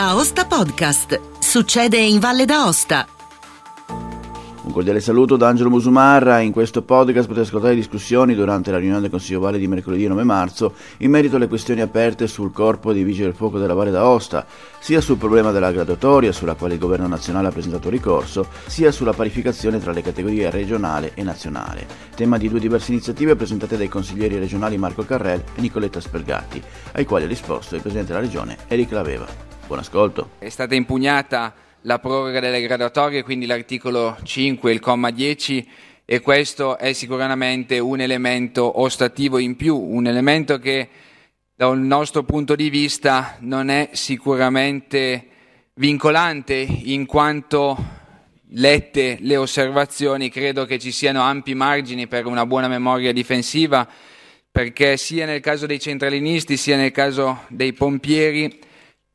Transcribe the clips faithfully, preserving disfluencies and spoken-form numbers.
Aosta Podcast. Succede in Valle d'Aosta. Un cordiale saluto da Angelo Musumarra. In questo podcast potete ascoltare discussioni durante la riunione del Consiglio Valle di mercoledì nove marzo in merito alle questioni aperte sul Corpo dei Vigili del Fuoco della Valle d'Aosta, sia sul problema della graduatoria, sulla quale il Governo nazionale ha presentato ricorso, sia sulla parificazione tra le categorie regionale e nazionale, tema di due diverse iniziative presentate dai consiglieri regionali Marco Carrel e Nicoletta Spelgatti, ai quali ha risposto il Presidente della Regione Erik Lavevaz. Buon ascolto. È stata impugnata la proroga delle graduatorie, quindi l'articolo cinque, il comma dieci, e questo è sicuramente un elemento ostativo in più, un elemento che dal nostro punto di vista non è sicuramente vincolante, in quanto, lette le osservazioni, credo che ci siano ampi margini per una buona memoria difensiva, perché sia nel caso dei centralinisti sia nel caso dei pompieri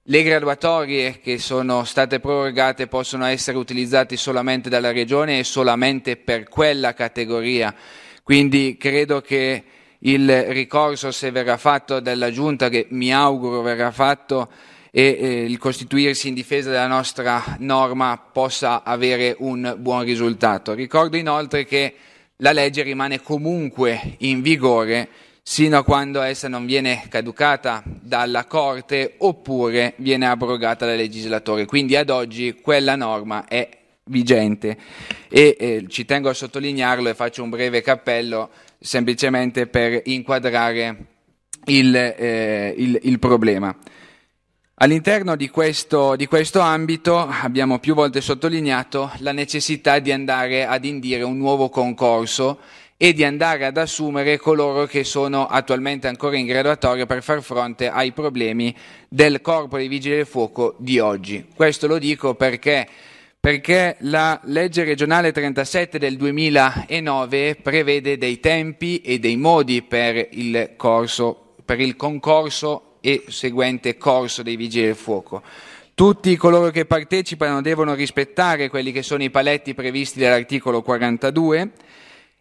le graduatorie che sono state prorogate possono essere utilizzate solamente dalla Regione e solamente per quella categoria. Quindi credo che il ricorso, se verrà fatto dalla Giunta, che mi auguro verrà fatto, e eh, il costituirsi in difesa della nostra norma possa avere un buon risultato. Ricordo inoltre che la legge rimane comunque in vigore sino a quando essa non viene caducata dalla Corte oppure viene abrogata dal legislatore. Quindi ad oggi quella norma è vigente e eh, ci tengo a sottolinearlo e faccio un breve cappello semplicemente per inquadrare il, eh, il, il problema. All'interno di questo, di questo ambito abbiamo più volte sottolineato la necessità di andare ad indire un nuovo concorso e di andare ad assumere coloro che sono attualmente ancora in graduatoria per far fronte ai problemi del Corpo dei Vigili del Fuoco di oggi. Questo lo dico perché, perché la legge regionale trentasette del duemilanove prevede dei tempi e dei modi per il corso, per il concorso e seguente corso dei Vigili del Fuoco. Tutti coloro che partecipano devono rispettare quelli che sono i paletti previsti dall'articolo quarantadue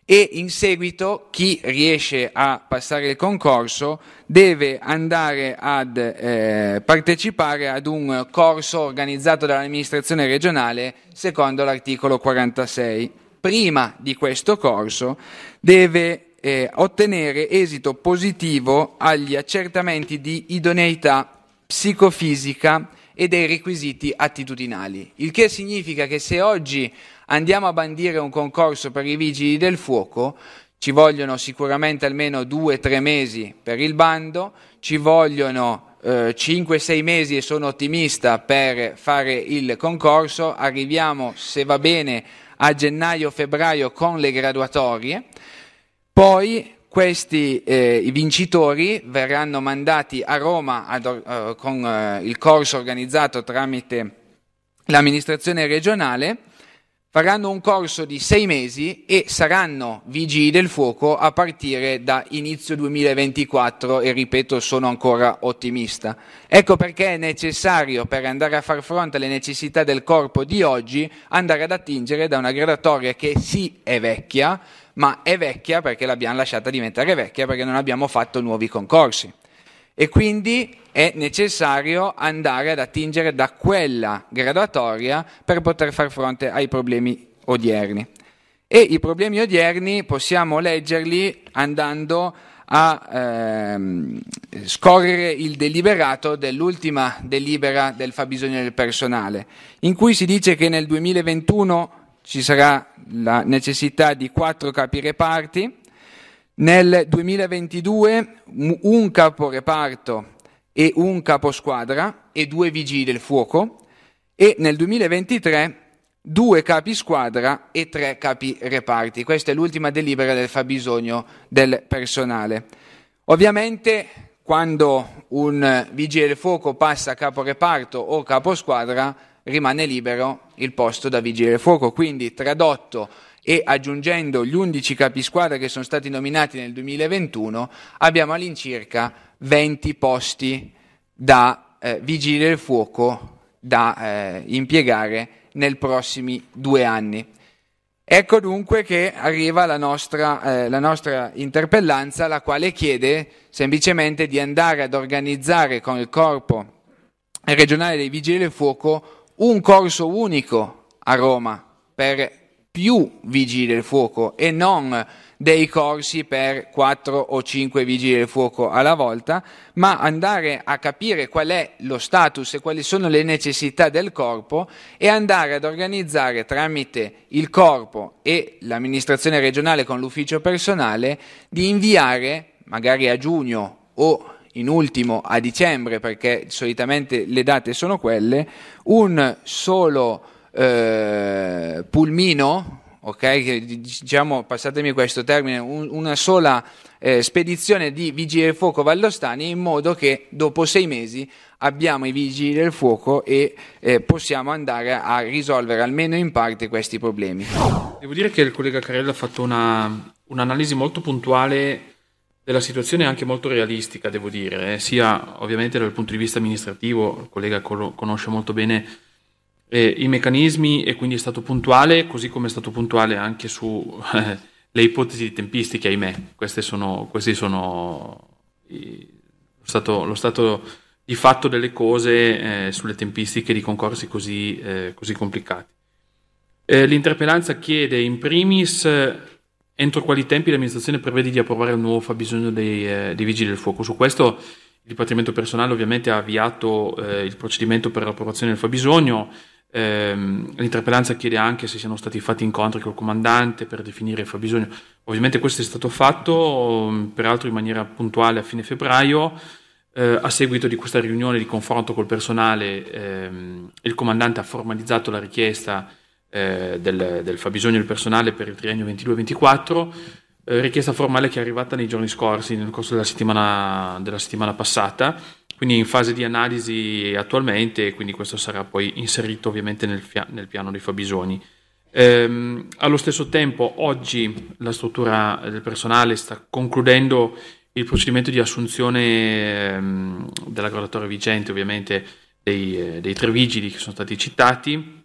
e in seguito chi riesce a passare il concorso deve andare ad eh, partecipare ad un corso organizzato dall'amministrazione regionale secondo l'articolo quarantasei. Prima di questo corso deve eh, ottenere esito positivo agli accertamenti di idoneità psicofisica e dei requisiti attitudinali, il che significa che se oggi andiamo a bandire un concorso per i vigili del fuoco, ci vogliono sicuramente almeno due o tre mesi per il bando, ci vogliono eh, cinque o sei mesi, e sono ottimista, per fare il concorso. Arriviamo, se va bene, a gennaio-febbraio con le graduatorie, poi questi eh, i vincitori verranno mandati a Roma ad, eh, con eh, il corso organizzato tramite l'amministrazione regionale, faranno un corso di sei mesi e saranno vigili del fuoco a partire da inizio duemilaventiquattro, e ripeto, sono ancora ottimista. Ecco perché è necessario, per andare a far fronte alle necessità del corpo di oggi, andare ad attingere da una graduatoria che sì è vecchia, ma è vecchia perché l'abbiamo lasciata diventare vecchia perché non abbiamo fatto nuovi concorsi. E quindi è necessario andare ad attingere da quella graduatoria per poter far fronte ai problemi odierni. E i problemi odierni possiamo leggerli andando a ehm, scorrere il deliberato dell'ultima delibera del fabbisogno del personale, in cui si dice che nel duemilaventuno ci sarà la necessità di quattro capireparti, nel duemilaventidue un caporeparto e un caposquadra e due vigili del fuoco, e nel duemilaventitré due capi squadra e tre capi reparti. Questa è l'ultima delibera del fabbisogno del personale. Ovviamente quando un vigile del fuoco passa a caporeparto o caposquadra rimane libero il posto da vigile del fuoco, quindi tradotto e aggiungendo gli undici capisquadra che sono stati nominati nel duemilaventuno abbiamo all'incirca venti posti da eh, vigili del fuoco da eh, impiegare nei prossimi due anni. Ecco dunque che arriva la nostra, eh, la nostra interpellanza, la quale chiede semplicemente di andare ad organizzare con il corpo regionale dei Vigili del Fuoco un corso unico a Roma per più Vigili del Fuoco e non dei corsi per quattro o cinque Vigili del Fuoco alla volta, ma andare a capire qual è lo status e quali sono le necessità del Corpo e andare ad organizzare tramite il Corpo e l'amministrazione regionale con l'ufficio personale di inviare, magari a giugno o in ultimo a dicembre, perché solitamente le date sono quelle, un solo Uh, pulmino, ok, diciamo, passatemi questo termine, un, una sola eh, spedizione di Vigili del Fuoco valdostani, in modo che dopo sei mesi abbiamo i Vigili del Fuoco e eh, possiamo andare a risolvere almeno in parte questi problemi. Devo dire che il collega Carrel ha fatto una, un'analisi molto puntuale della situazione, anche molto realistica, devo dire, eh, sia ovviamente dal punto di vista amministrativo, il collega conosce molto bene i meccanismi e quindi è stato puntuale, così come è stato puntuale anche su eh, le ipotesi di tempistiche, ahimè. Queste sono, questi sono i, lo, stato, lo stato di fatto delle cose eh, sulle tempistiche di concorsi così, eh, così complicati. Eh, l'interpellanza chiede in primis entro quali tempi l'amministrazione prevede di approvare un nuovo fabbisogno dei, eh, dei Vigili del Fuoco. Su questo il Dipartimento Personale ovviamente ha avviato eh, il procedimento per l'approvazione del fabbisogno. L'interpellanza chiede anche se siano stati fatti incontri col comandante per definire il fabbisogno. Ovviamente questo è stato fatto, peraltro in maniera puntuale a fine febbraio, eh, a seguito di questa riunione di confronto col personale ehm, il comandante ha formalizzato la richiesta eh, del, del fabbisogno del personale per il triennio ventidue ventiquattro, eh, richiesta formale che è arrivata nei giorni scorsi, nel corso della settimana, della settimana passata, quindi in fase di analisi attualmente, quindi questo sarà poi inserito ovviamente nel, fia- nel piano dei fabbisogni. Ehm, allo stesso tempo oggi la struttura del personale sta concludendo il procedimento di assunzione ehm, della graduatoria vigente ovviamente dei, eh, dei tre vigili che sono stati citati,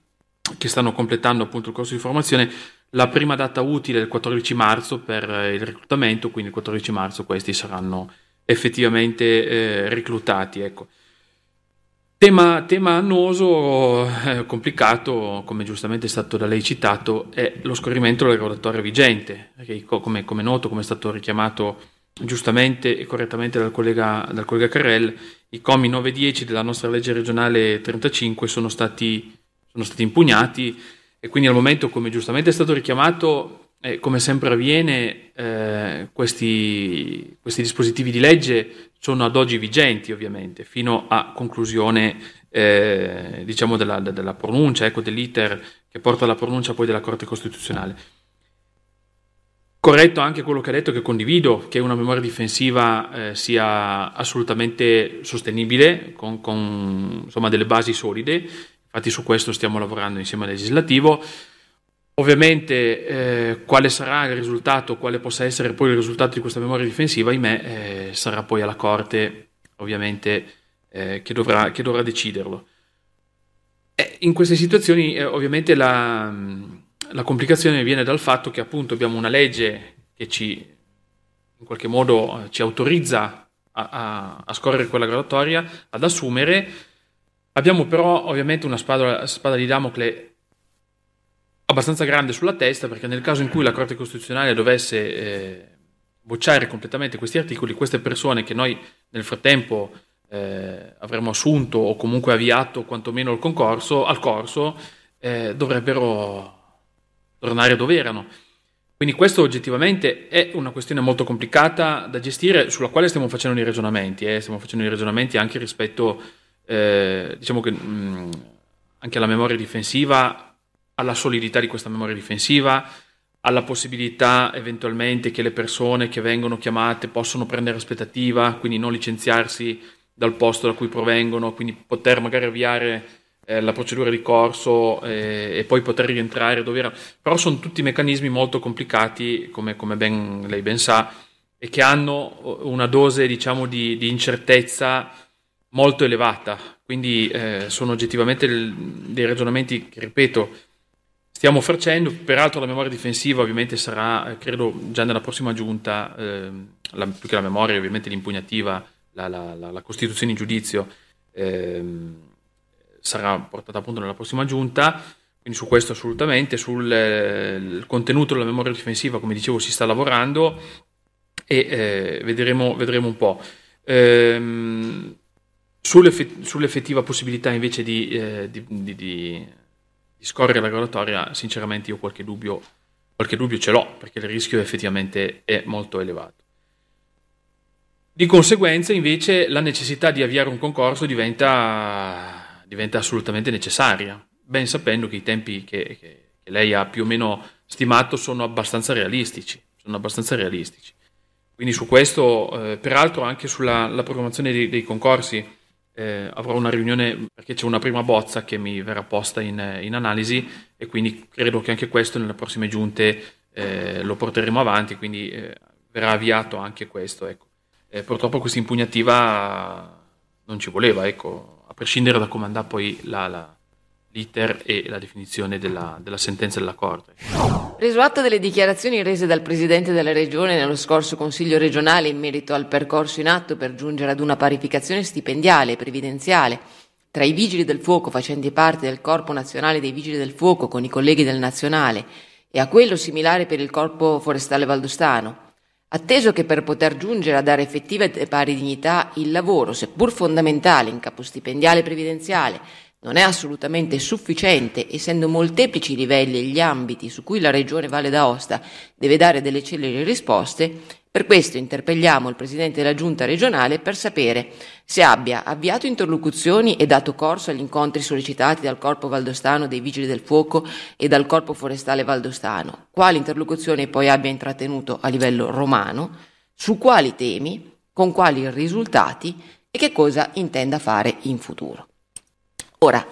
che stanno completando appunto il corso di formazione. La prima data utile è il quattordici marzo per eh, il reclutamento, quindi il quattordici marzo questi saranno effettivamente eh, reclutati. Ecco. Tema, tema annoso, eh, complicato, come giustamente è stato da lei citato, è lo scorrimento della graduatoria vigente, che come è noto, come è stato richiamato giustamente e correttamente dal collega, dal collega Carrel, i commi nove e dieci della nostra legge regionale trentacinque sono stati, sono stati impugnati e quindi al momento, come giustamente è stato richiamato, Eh, come sempre avviene, eh, questi, questi dispositivi di legge sono ad oggi vigenti ovviamente, fino a conclusione eh, diciamo della, della pronuncia, ecco, dell'iter che porta alla pronuncia poi della Corte Costituzionale. Corretto anche quello che ha detto, che condivido, che una memoria difensiva eh, sia assolutamente sostenibile, con, con insomma delle basi solide, infatti su questo stiamo lavorando insieme al legislativo. Ovviamente eh, quale sarà il risultato, quale possa essere poi il risultato di questa memoria difensiva, ahimè, eh, sarà poi alla Corte ovviamente eh, che, dovrà, che dovrà deciderlo. Eh, in queste situazioni eh, ovviamente la, la complicazione viene dal fatto che appunto abbiamo una legge che ci in qualche modo ci autorizza a, a, a scorrere quella graduatoria, ad assumere, abbiamo però ovviamente una spada, spada di Damocle abbastanza grande sulla testa, perché nel caso in cui la Corte Costituzionale dovesse eh, bocciare completamente questi articoli, queste persone che noi nel frattempo eh, avremmo assunto o comunque avviato quantomeno il concorso, al corso eh, dovrebbero tornare dove erano. Quindi questo oggettivamente è una questione molto complicata da gestire, sulla quale stiamo facendo dei ragionamenti, eh, stiamo facendo dei ragionamenti anche rispetto eh, diciamo che mh, anche alla memoria difensiva, alla solidità di questa memoria difensiva, alla possibilità eventualmente che le persone che vengono chiamate possono prendere aspettativa, quindi non licenziarsi dal posto da cui provengono, quindi poter magari avviare eh, la procedura di corso eh, e poi poter rientrare dove erano. Però sono tutti meccanismi molto complicati, come, come ben, lei ben sa, e che hanno una dose diciamo di, di incertezza molto elevata. Quindi eh, sono oggettivamente del, dei ragionamenti che, ripeto, stiamo facendo. Peraltro la memoria difensiva ovviamente sarà, credo, già nella prossima giunta, eh, la, più che la memoria ovviamente l'impugnativa, la, la, la, la costituzione in giudizio, eh, sarà portata a punto nella prossima giunta, quindi su questo assolutamente. Sul eh, contenuto della memoria difensiva, come dicevo, si sta lavorando e eh, vedremo, vedremo un po'. Ehm, sull'effett- sull'effettiva possibilità invece di, eh, di, di, di scorrere la graduatoria, sinceramente io qualche dubbio, qualche dubbio ce l'ho, perché il rischio effettivamente è molto elevato. Di conseguenza invece la necessità di avviare un concorso diventa, diventa assolutamente necessaria, ben sapendo che i tempi che, che, che lei ha più o meno stimato sono abbastanza realistici. Sono abbastanza realistici. Quindi su questo, eh, peraltro anche sulla la programmazione dei, dei concorsi, eh, avrò una riunione, perché c'è una prima bozza che mi verrà posta in, in analisi, e quindi credo che anche questo nelle prossime giunte eh, lo porteremo avanti, quindi eh, verrà avviato anche questo, ecco. Eh, purtroppo questa impugnativa non ci voleva, ecco, a prescindere da come andrà poi la, la, l'iter e la definizione della, della sentenza della Corte. Preso atto delle dichiarazioni rese dal Presidente della Regione nello scorso Consiglio regionale in merito al percorso in atto per giungere ad una parificazione stipendiale e previdenziale tra i Vigili del Fuoco facenti parte del Corpo Nazionale dei Vigili del Fuoco con i colleghi del Nazionale e a quello similare per il Corpo Forestale Valdostano, atteso che per poter giungere a dare effettiva e pari dignità il lavoro, seppur fondamentale in capo stipendiale e previdenziale, non è assolutamente sufficiente, essendo molteplici i livelli e gli ambiti su cui la Regione Valle d'Aosta deve dare delle celeri risposte, per questo interpelliamo il Presidente della Giunta regionale per sapere se abbia avviato interlocuzioni e dato corso agli incontri sollecitati dal Corpo Valdostano dei Vigili del Fuoco e dal Corpo Forestale Valdostano, quali interlocuzioni poi abbia intrattenuto a livello romano, su quali temi, con quali risultati e che cosa intenda fare in futuro. Ora,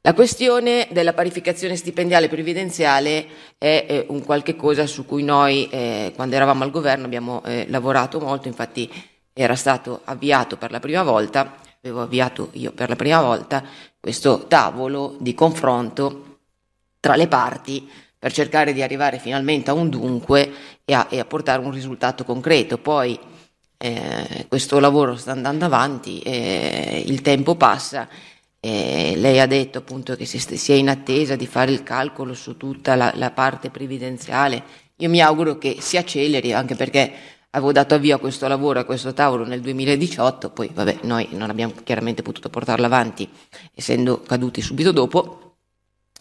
la questione della parificazione stipendiale previdenziale è eh, un qualche cosa su cui noi, eh, quando eravamo al governo, abbiamo eh, lavorato molto. Infatti era stato avviato per la prima volta, avevo avviato io per la prima volta, questo tavolo di confronto tra le parti per cercare di arrivare finalmente a un dunque e a, e a portare un risultato concreto. Poi eh, questo lavoro sta andando avanti, eh, il tempo passa. Eh, lei ha detto appunto che si, si è in attesa di fare il calcolo su tutta la, la parte previdenziale. Io mi auguro che si acceleri, anche perché avevo dato avvio a questo lavoro, a questo tavolo nel duemiladiciotto, poi vabbè, noi non abbiamo chiaramente potuto portarlo avanti essendo caduti subito dopo,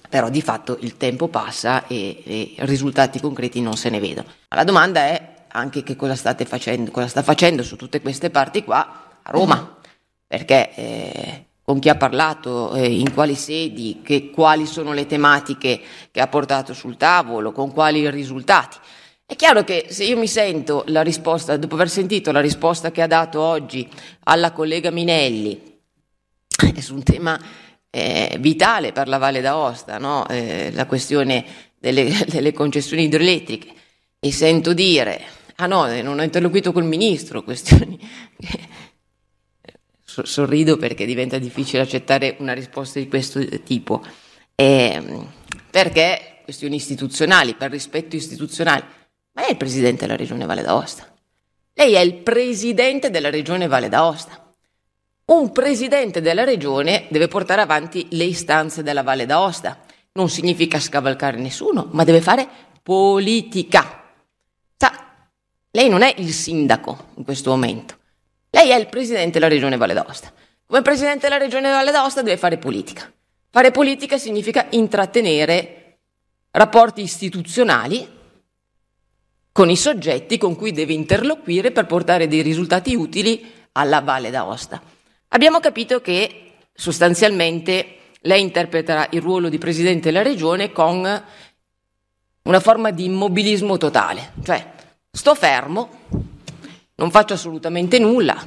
però di fatto il tempo passa e, e risultati concreti non se ne vedono. Ma la domanda è anche che cosa state facendo, cosa sta facendo su tutte queste parti qua a Roma, perché eh, con chi ha parlato, eh, in quali sedi, che, quali sono le tematiche che ha portato sul tavolo, con quali risultati. È chiaro che se io mi sento la risposta, dopo aver sentito la risposta che ha dato oggi alla collega Minelli, è su un tema eh, vitale per la Valle d'Aosta, no? eh, la questione delle, delle concessioni idroelettriche, e sento dire, ah no, non ho interloquito col ministro, questioni... Sorrido perché diventa difficile accettare una risposta di questo tipo, eh, perché questioni istituzionali, per rispetto istituzionale. Ma lei è il Presidente della Regione Valle d'Aosta, lei è il Presidente della Regione Valle d'Aosta, un Presidente della Regione deve portare avanti le istanze della Valle d'Aosta, non significa scavalcare nessuno, ma deve fare politica. Sa, lei non è il sindaco in questo momento. Lei è il Presidente della Regione Valle d'Aosta. Come Presidente della Regione Valle d'Aosta deve fare politica. Fare politica significa intrattenere rapporti istituzionali con i soggetti con cui deve interloquire per portare dei risultati utili alla Valle d'Aosta. Abbiamo capito che sostanzialmente lei interpreterà il ruolo di Presidente della Regione con una forma di immobilismo totale. Cioè, sto fermo... Non faccio assolutamente nulla,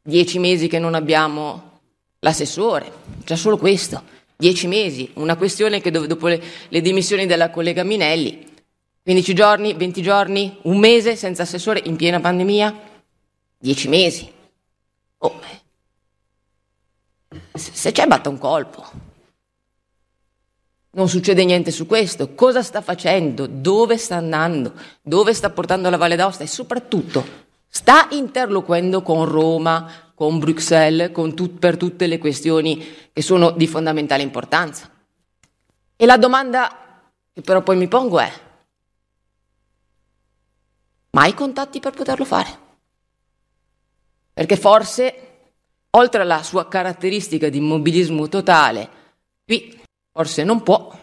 dieci mesi che non abbiamo l'assessore, c'è solo questo, dieci mesi, una questione che dopo le, le dimissioni della collega Minelli, quindici giorni, venti giorni, un mese senza assessore in piena pandemia, dieci mesi. Oh, se c'è batta un colpo, non succede niente su questo, cosa sta facendo, dove sta andando, dove sta portando la Valle d'Aosta e soprattutto... sta interloquendo con Roma, con Bruxelles, con tut- per tutte le questioni che sono di fondamentale importanza. E la domanda che però poi mi pongo è: ma hai contatti per poterlo fare? Perché forse, oltre alla sua caratteristica di immobilismo totale, qui forse non può,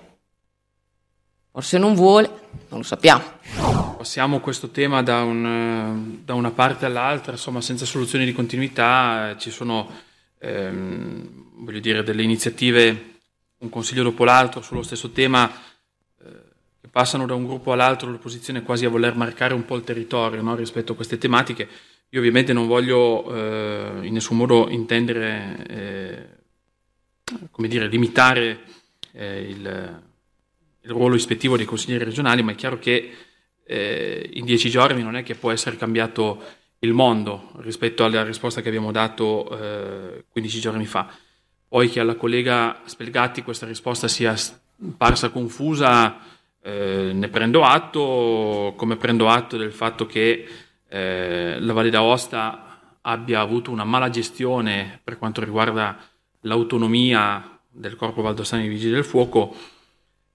forse non vuole, non lo sappiamo. Passiamo questo tema da, un, da una parte all'altra, insomma, senza soluzioni di continuità. Ci sono ehm, voglio dire, delle iniziative, un consiglio dopo l'altro, sullo stesso tema, eh, che passano da un gruppo all'altro, l'opposizione quasi a voler marcare un po' il territorio, no, rispetto a queste tematiche. Io ovviamente non voglio eh, in nessun modo intendere, eh, come dire, limitare eh, il, il ruolo ispettivo dei consiglieri regionali, ma è chiaro che eh, in dieci giorni non è che può essere cambiato il mondo rispetto alla risposta che abbiamo dato eh, quindici giorni fa. Poi che alla collega Spelgatti questa risposta sia parsa confusa, eh, ne prendo atto, come prendo atto del fatto che Eh, la Valle d'Aosta abbia avuto una mala gestione per quanto riguarda l'autonomia del Corpo Valdostano dei Vigili del Fuoco,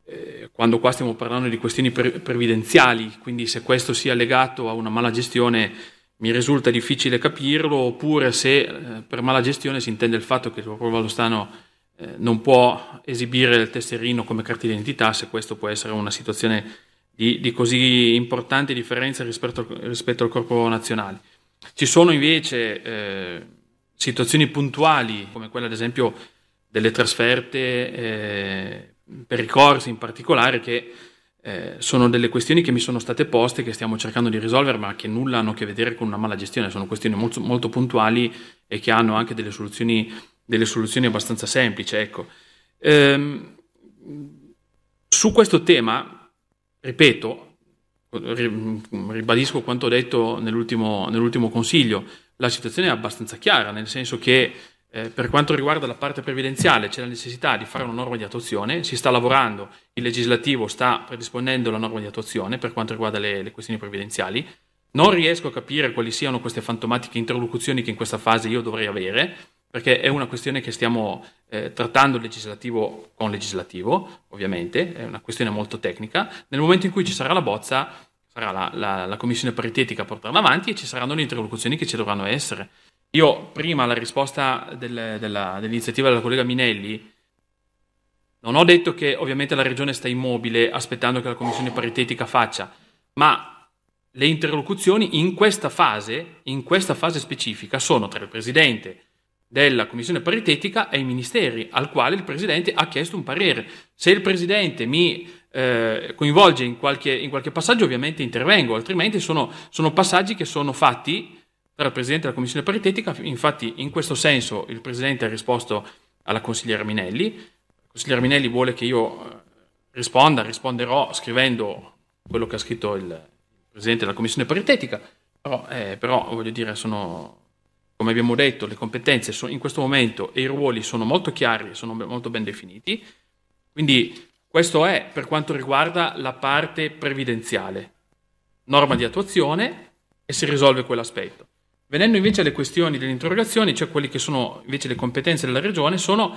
eh, quando qua stiamo parlando di questioni pre- previdenziali, quindi se questo sia legato a una mala gestione mi risulta difficile capirlo, oppure se eh, per mala gestione si intende il fatto che il Corpo Valdostano eh, non può esibire il tesserino come carta d'identità, se questo può essere una situazione Di, di così importante differenza rispetto, rispetto al corpo nazionale. Ci sono invece eh, situazioni puntuali, come quella ad esempio delle trasferte eh, per i corsi in particolare, che eh, sono delle questioni che mi sono state poste, che stiamo cercando di risolvere, ma che nulla hanno a che vedere con una mala gestione. Sono questioni molto, molto puntuali e che hanno anche delle soluzioni, delle soluzioni abbastanza semplici. Ecco. Ehm, su questo tema, ripeto, ribadisco quanto ho detto nell'ultimo, nell'ultimo consiglio, la situazione è abbastanza chiara, nel senso che eh, per quanto riguarda la parte previdenziale c'è la necessità di fare una norma di attuazione, si sta lavorando, il legislativo sta predisponendo la norma di attuazione per quanto riguarda le, le questioni previdenziali. Non riesco a capire quali siano queste fantomatiche interlocuzioni che in questa fase io dovrei avere, perché è una questione che stiamo eh, trattando legislativo con legislativo, ovviamente, è una questione molto tecnica. Nel momento in cui ci sarà la bozza, sarà la, la, la commissione paritetica a portarla avanti e ci saranno le interlocuzioni che ci dovranno essere. Io prima la risposta del, della, dell'iniziativa della collega Minelli, non ho detto che ovviamente la Regione sta immobile aspettando che la commissione paritetica faccia, ma le interlocuzioni in questa fase, in questa fase specifica, sono tra il Presidente della Commissione Paritetica e i Ministeri, al quale il Presidente ha chiesto un parere. Se il Presidente mi eh, coinvolge in qualche, in qualche passaggio, ovviamente intervengo, altrimenti sono, sono passaggi che sono fatti tra il Presidente della Commissione Paritetica. Infatti, in questo senso, il Presidente ha risposto alla consigliera Minelli. La consigliera Minelli vuole che io risponda, risponderò scrivendo quello che ha scritto il Presidente della Commissione Paritetica, però, eh, però voglio dire, sono, come abbiamo detto, le competenze sono, in questo momento, e i ruoli sono molto chiari, sono be- molto ben definiti, quindi questo è per quanto riguarda la parte previdenziale, norma di attuazione, e si risolve quell'aspetto. Venendo invece alle questioni delle interrogazioni, cioè quelle che sono invece le competenze della Regione, sono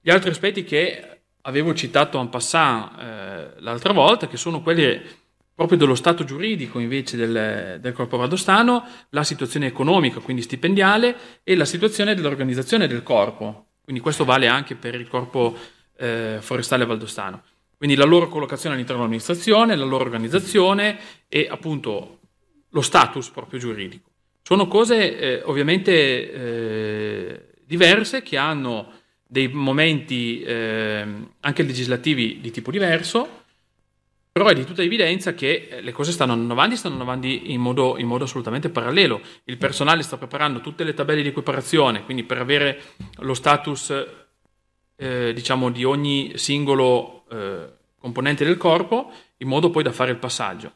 gli altri aspetti che avevo citato en passant eh, l'altra volta, che sono quelli proprio dello stato giuridico invece del, del Corpo Valdostano, la situazione economica, quindi stipendiale, e la situazione dell'organizzazione del Corpo. Quindi questo vale anche per il Corpo eh, Forestale Valdostano. Quindi la loro collocazione all'interno dell'amministrazione, la loro organizzazione e appunto lo status proprio giuridico. Sono cose eh, ovviamente eh, diverse, che hanno dei momenti eh, anche legislativi di tipo diverso, però è di tutta evidenza che le cose stanno andando avanti, stanno avanti in modo, in modo assolutamente parallelo. Il personale sta preparando tutte le tabelle di equiparazione, quindi per avere lo status eh, diciamo di ogni singolo eh, componente del corpo, in modo poi da fare il passaggio.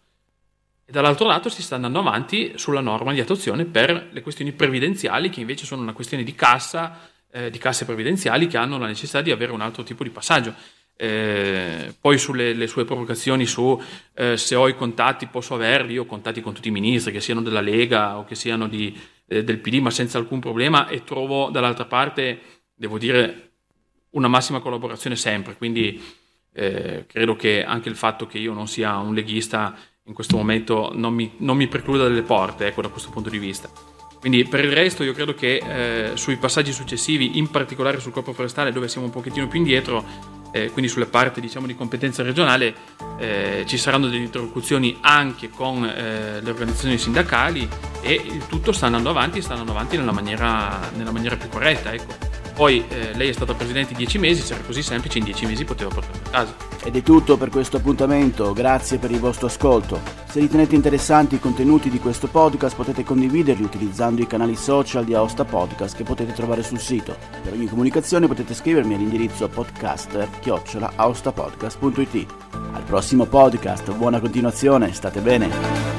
E dall'altro lato si sta andando avanti sulla norma di attuazione per le questioni previdenziali, che invece sono una questione di cassa, eh, di casse previdenziali, che hanno la necessità di avere un altro tipo di passaggio. Eh, poi sulle le sue provocazioni su eh, se ho i contatti posso averli, io ho contatti con tutti i ministri, che siano della Lega o che siano di, eh, del P D, ma senza alcun problema, e trovo dall'altra parte, devo dire, una massima collaborazione sempre, quindi eh, credo che anche il fatto che io non sia un leghista in questo momento non mi, non mi precluda delle porte, ecco, da questo punto di vista. Quindi per il resto io credo che eh, sui passaggi successivi, in particolare sul corpo forestale, dove siamo un pochettino più indietro, eh, quindi sulla parte, diciamo, di competenza regionale, eh, ci saranno delle interlocuzioni anche con eh, le organizzazioni sindacali, e il tutto sta andando avanti, sta andando avanti nella maniera, nella maniera più corretta, ecco. Poi eh, lei è stata presidente in dieci mesi, se era così semplice in dieci mesi poteva portare a casa. Ed è tutto per questo appuntamento, grazie per il vostro ascolto. Se ritenete interessanti i contenuti di questo podcast potete condividerli utilizzando i canali social di Aosta Podcast che potete trovare sul sito. Per ogni comunicazione potete scrivermi all'indirizzo podcaster chiocciola aostapodcast punto it. Al prossimo podcast, buona continuazione, state bene!